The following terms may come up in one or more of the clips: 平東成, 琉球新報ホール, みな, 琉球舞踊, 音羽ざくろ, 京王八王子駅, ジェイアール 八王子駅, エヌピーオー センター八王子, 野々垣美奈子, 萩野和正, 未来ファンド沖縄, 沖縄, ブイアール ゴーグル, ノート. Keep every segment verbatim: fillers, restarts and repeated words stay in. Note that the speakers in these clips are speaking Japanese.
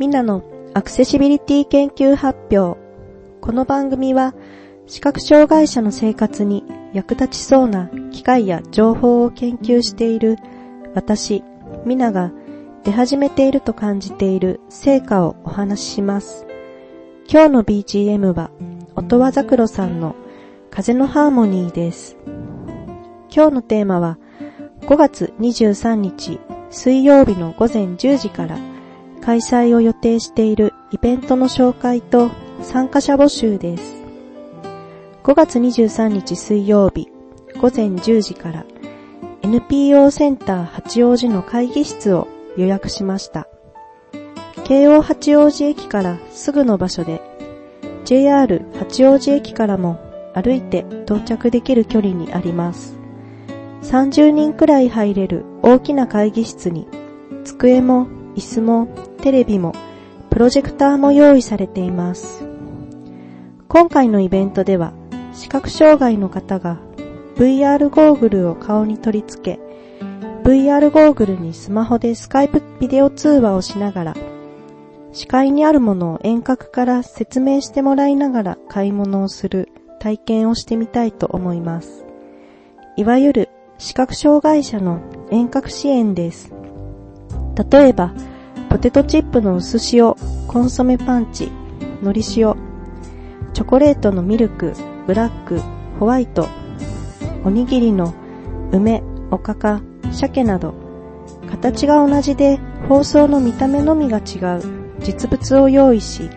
みなのアクセシビリティ研究発表。この番組は視覚障害者の生活に役立ちそうな機会や情報を研究している私、みなが出始めていると感じている成果をお話しします。今日の ビージーエム は音羽ざくろさんの風のハーモニーです。今日のテーマはごがつにじゅうさんにち水曜日のごぜんじゅうじから開催を予定しているイベントの紹介と参加者募集です。ごがつにじゅうさんにち水曜日ごぜんじゅうじから エヌピーオー センター八王子の会議室を予約しました。京王八王子駅からすぐの場所で ジェイアール 八王子駅からも歩いて到着できる距離にあります。さんじゅうにんくらい入れる大きな会議室に机も椅子もテレビもプロジェクターも用意されています。今回のイベントでは視覚障害の方が ブイアール ゴーグルを顔に取り付け ブイアール ゴーグルにスマホでスカイプビデオ通話をしながら視界にあるものを遠隔から説明してもらいながら買い物をする体験をしてみたいと思います。いわゆる視覚障害者の遠隔支援です。例えば、ポテトチップの薄塩、コンソメパンチ、海苔塩、チョコレートのミルク、ブラック、ホワイト、おにぎりの梅、おかか、鮭など、形が同じで包装の見た目のみが違う実物を用意し、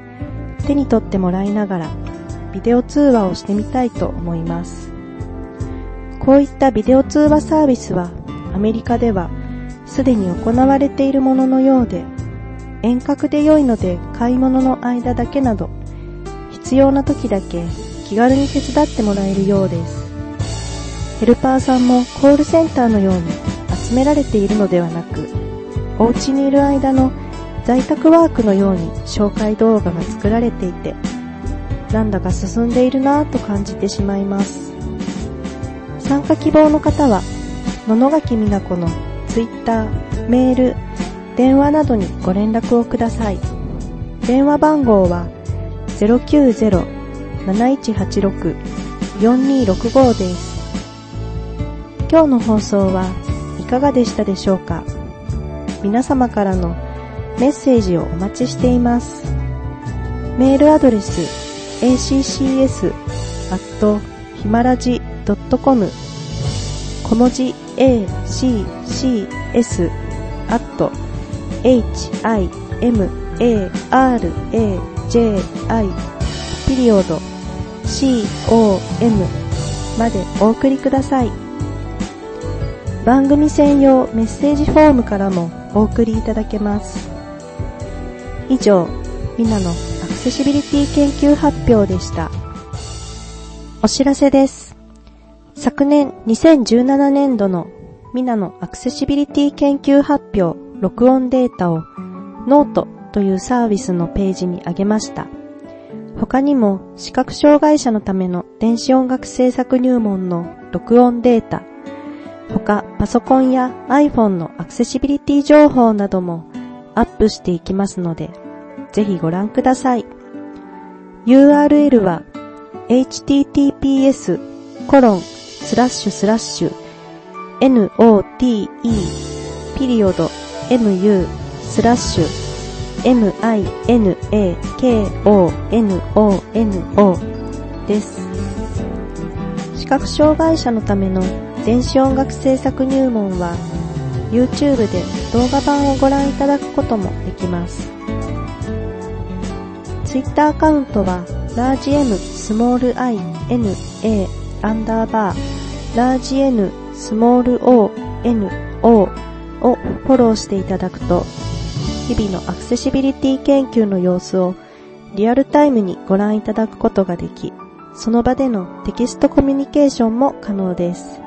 手に取ってもらいながらビデオ通話をしてみたいと思います。こういったビデオ通話サービスはアメリカではすでに行われているもののようで、遠隔で良いので買い物の間だけなど必要な時だけ気軽に手伝ってもらえるようです。ヘルパーさんもコールセンターのように集められているのではなく、お家にいる間の在宅ワークのように紹介動画が作られていて、なんだか進んでいるなぁと感じてしまいます。参加希望の方は野々垣美奈子のツイッター、メール、電話などにご連絡をください。電話番号は ゼロきゅうゼロ なないちはちろく よんにろくご です。今日の放送はいかがでしたでしょうか。皆様からのメッセージをお待ちしています。メールアドレス エーシーシーエス アット ヒマラジ ドットコム 小文字 エーシーシーエス アット エイチアイエムエーアールエージェーアイ ピリオド シーオーエム までお送りください。番組専用メッセージフォームからもお送りいただけます。以上、みなのアクセシビリティ研究発表でした。お知らせです。昨年にせんじゅうななねんどのみなのアクセシビリティ研究発表録音データをノートというサービスのページに上げました。他にも視覚障害者のための電子音楽制作入門の録音データ、他パソコンや iPhone のアクセシビリティ情報などもアップしていきますので、ぜひご覧ください。ユーアールエル は エイチティーティーピーエス コロン スラッシュ スラッシュ エヌオーティーイー ピリオド エムユー スラッシュ エムアイエヌエー ケーオーエヌオーエヌオー です。視覚障害者のための電子音楽制作入門は YouTube で動画版をご覧いただくこともできます。Twitter アカウントはラージ M スモール I N A アンダーバーラージ N スモール O N O をフォローしていただくと、日々のアクセシビリティ研究の様子をリアルタイムにご覧いただくことができ、その場でのテキストコミュニケーションも可能です。